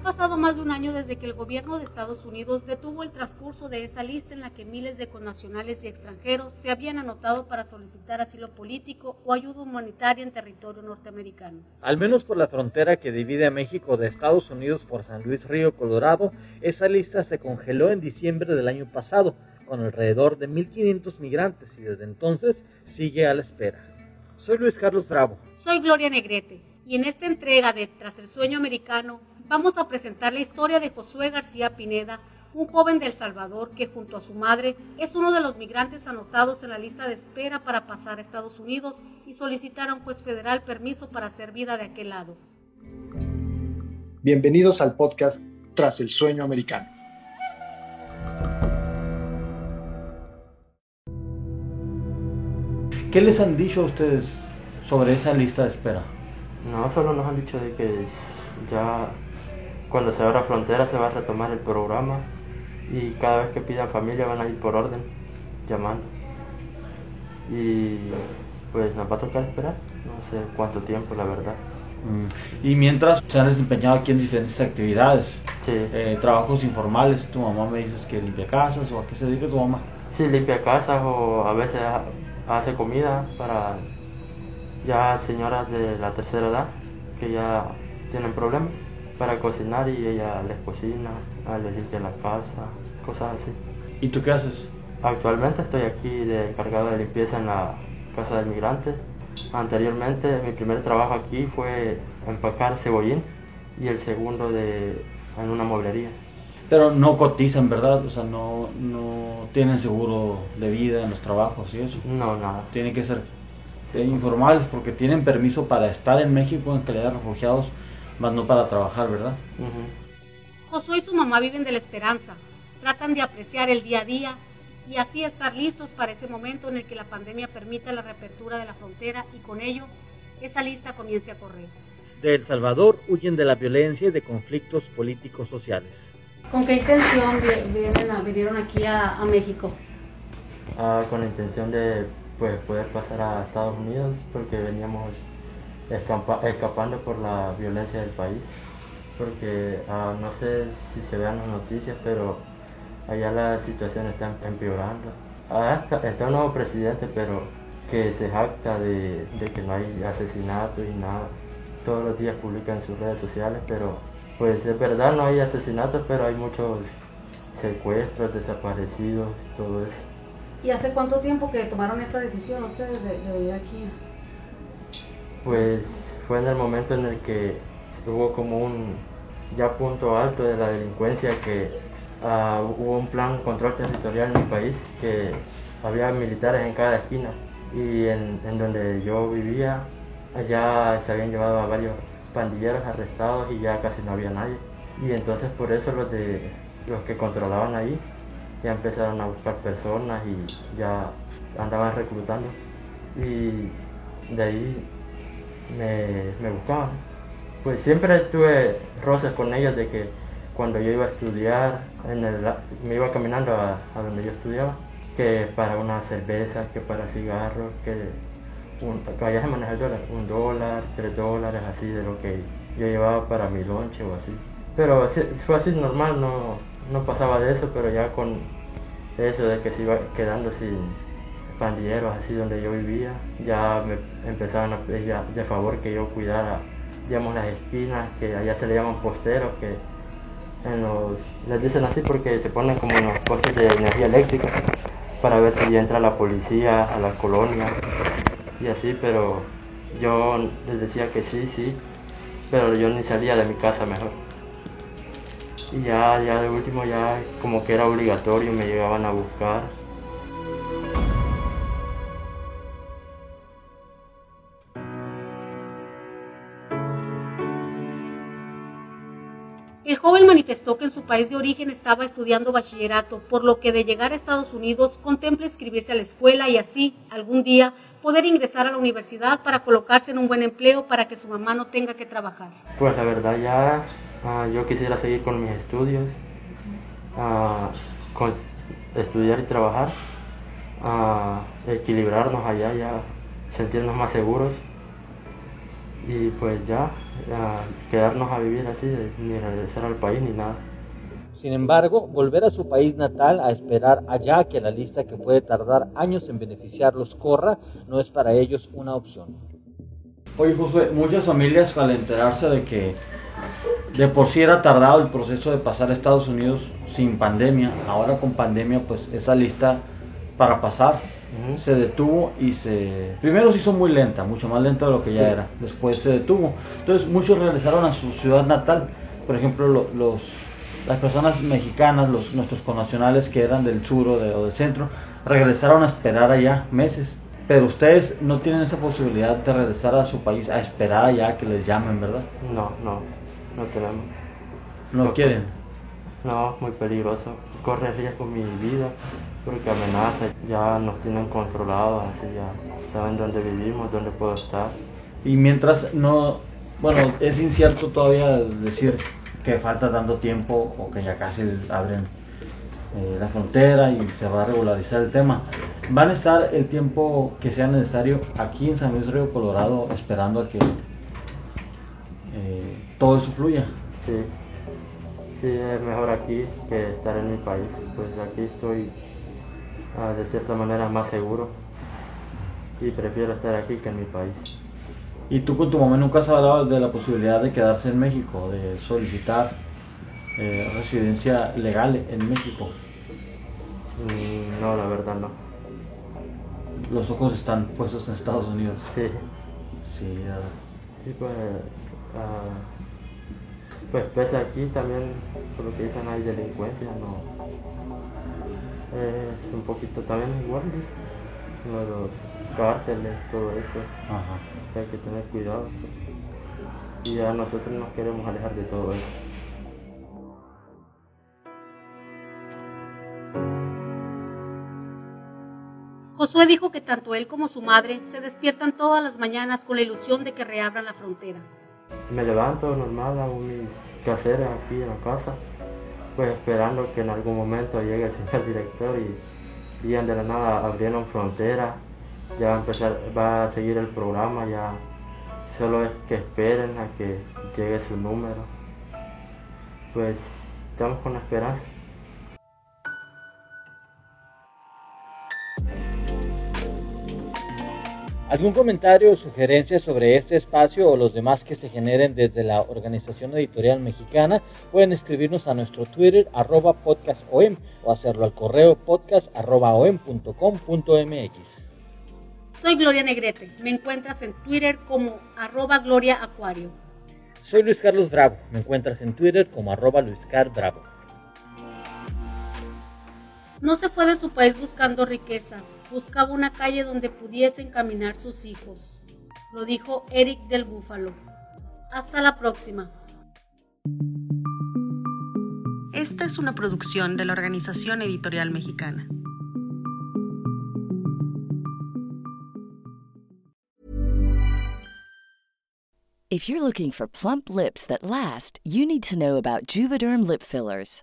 Ha pasado más de un año desde que el gobierno de Estados Unidos detuvo el transcurso de esa lista en la que miles de connacionales y extranjeros se habían anotado para solicitar asilo político o ayuda humanitaria en territorio norteamericano. Al menos por la frontera que divide a México de Estados Unidos por San Luis Río Colorado, esa lista se congeló en diciembre del año pasado, con alrededor de 1,500 migrantes, y desde entonces sigue a la espera. Soy Luis Carlos Bravo. Soy Gloria Negrete, y en esta entrega de Tras el Sueño Americano vamos a presentar la historia de Josué García Pineda, un joven de El Salvador que junto a su madre es uno de los migrantes anotados en la lista de espera para pasar a Estados Unidos y solicitar a un juez federal permiso para hacer vida de aquel lado. Bienvenidos al podcast Tras el Sueño Americano. ¿Qué les han dicho a ustedes sobre esa lista de espera? No, solo nos han dicho de que ya cuando se abra frontera se va a retomar el programa y cada vez que pidan familia van a ir por orden, llamando. Y pues nos va a tocar esperar, no sé cuánto tiempo, la verdad. Y mientras se han desempeñado aquí en diferentes actividades, sí. Trabajos informales, tu mamá me dices que limpia casas, ¿o a qué se dedica tu mamá? Sí, limpia casas o a veces hace comida para ya señoras de la tercera edad que ya tienen problemas para cocinar, y ella les cocina, les limpia la casa, cosas así. ¿Y tú qué haces? Actualmente estoy aquí de encargado de limpieza en la casa del migrante. Anteriormente mi primer trabajo aquí fue empacar cebollín y el segundo en una mueblería. Pero no cotizan, ¿verdad? O sea, no tienen seguro de vida en los trabajos y eso. No, nada. Tienen que ser informales porque tienen permiso para estar en México en calidad de refugiados, más no para trabajar, ¿verdad? Uh-huh. Josué y su mamá viven de la esperanza, tratan de apreciar el día a día y así estar listos para ese momento en el que la pandemia permita la reapertura de la frontera y con ello esa lista comience a correr. De El Salvador huyen de la violencia y de conflictos políticos sociales. ¿Con qué intención vinieron aquí a México? Con la intención de poder pasar a Estados Unidos, porque veníamos escapando por la violencia del país, porque no sé si se vean las noticias, pero allá la situación está empeorando. Está un nuevo presidente, pero que se jacta de que no hay asesinatos y nada. Todos los días publica en sus redes sociales, pero pues es verdad, no hay asesinatos, pero hay muchos secuestros, desaparecidos, todo eso. ¿Y hace cuánto tiempo que tomaron esta decisión ustedes de venir aquí? Pues fue en el momento en el que hubo como un ya punto alto de la delincuencia, que hubo un plan control territorial en mi país, que había militares en cada esquina, y en donde yo vivía allá se habían llevado a varios pandilleros arrestados y ya casi no había nadie, y entonces por eso los que controlaban ahí ya empezaron a buscar personas y ya andaban reclutando, y de ahí me buscaban. Pues siempre tuve roces con ellos de que cuando yo iba a estudiar, me iba caminando a donde yo estudiaba, que para una cerveza, que para cigarros, que allá se maneja el dólar, $1, $3, así de lo que yo llevaba para mi lonche o así. Pero fue así normal, no pasaba de eso, pero ya con eso de que se iba quedando sin pandilleros así donde yo vivía, ya me empezaban a pedir de favor que yo cuidara, digamos, las esquinas, que allá se le llaman posteros, que les dicen así porque se ponen como en los postes de energía eléctrica para ver si entra la policía a la colonia y así, pero yo les decía que sí, pero yo ni salía de mi casa mejor. Y ya de último, ya como que era obligatorio, me llegaban a buscar. El joven manifestó que en su país de origen estaba estudiando bachillerato, por lo que de llegar a Estados Unidos contempla inscribirse a la escuela y así, algún día, poder ingresar a la universidad para colocarse en un buen empleo para que su mamá no tenga que trabajar. Pues la verdad ya yo quisiera seguir con mis estudios, con estudiar y trabajar, equilibrarnos allá, ya sentirnos más seguros y pues ya, quedarnos a vivir así, ni regresar al país ni nada. Sin embargo, volver a su país natal a esperar allá que la lista que puede tardar años en beneficiarlos corra, no es para ellos una opción. Oye Josué, muchas familias al enterarse de que de por sí era tardado el proceso de pasar a Estados Unidos sin pandemia, ahora con pandemia pues esa lista para pasar se detuvo y primero se hizo muy lenta, mucho más lenta de lo que ya era, después se detuvo. Entonces muchos regresaron a su ciudad natal, por ejemplo las personas mexicanas, nuestros connacionales que eran del sur o del centro, regresaron a esperar allá meses. Pero ustedes no tienen esa posibilidad de regresar a su país a esperar allá que les llamen, ¿verdad? No tenemos. ¿No quieren? No, es muy peligroso. Corre riesgo mi vida porque amenaza. Ya nos tienen controlados, así ya saben dónde vivimos, dónde puedo estar. Y mientras no... Bueno, es incierto todavía decir que falta tanto tiempo o que ya casi abren la frontera y se va a regularizar el tema. Van a estar el tiempo que sea necesario aquí en San Luis Río Colorado esperando a que todo eso fluya. Sí, es mejor aquí que estar en mi país, pues aquí estoy de cierta manera más seguro y prefiero estar aquí que en mi país. ¿Y tú con tu mamá nunca has hablado de la posibilidad de quedarse en México, de solicitar residencia legal en México? No, la verdad no. Los ojos están puestos en Estados Unidos. Sí, pues pese aquí también, por lo que dicen, hay delincuencia, no. Es un poquito también igual, los cárteles, todo eso. Ajá. Hay que tener cuidado. Y ya nosotros nos queremos alejar de todo eso. Josué dijo que tanto él como su madre se despiertan todas las mañanas con la ilusión de que reabran la frontera. Me levanto normal, hago mis quehaceres aquí en la casa, pues esperando que en algún momento llegue el señor director y digan de la nada abrieron frontera, ya va a seguir el programa, ya solo es que esperen a que llegue su número. Pues estamos con la esperanza. ¿Algún comentario o sugerencia sobre este espacio o los demás que se generen desde la Organización Editorial Mexicana? Pueden escribirnos a nuestro Twitter @podcastom o hacerlo al correo podcast@om.com.mx. Soy Gloria Negrete, me encuentras en Twitter como @gloriaacuario. Soy Luis Carlos Bravo, me encuentras en Twitter como @luiscarbravo. No se fue de su país buscando riquezas, buscaba una calle donde pudiesen caminar sus hijos. Lo dijo Eric del Búfalo. Hasta la próxima. Esta es una producción de la Organización Editorial Mexicana. If you're looking for plump lips that last, you need to know about Juvederm lip fillers.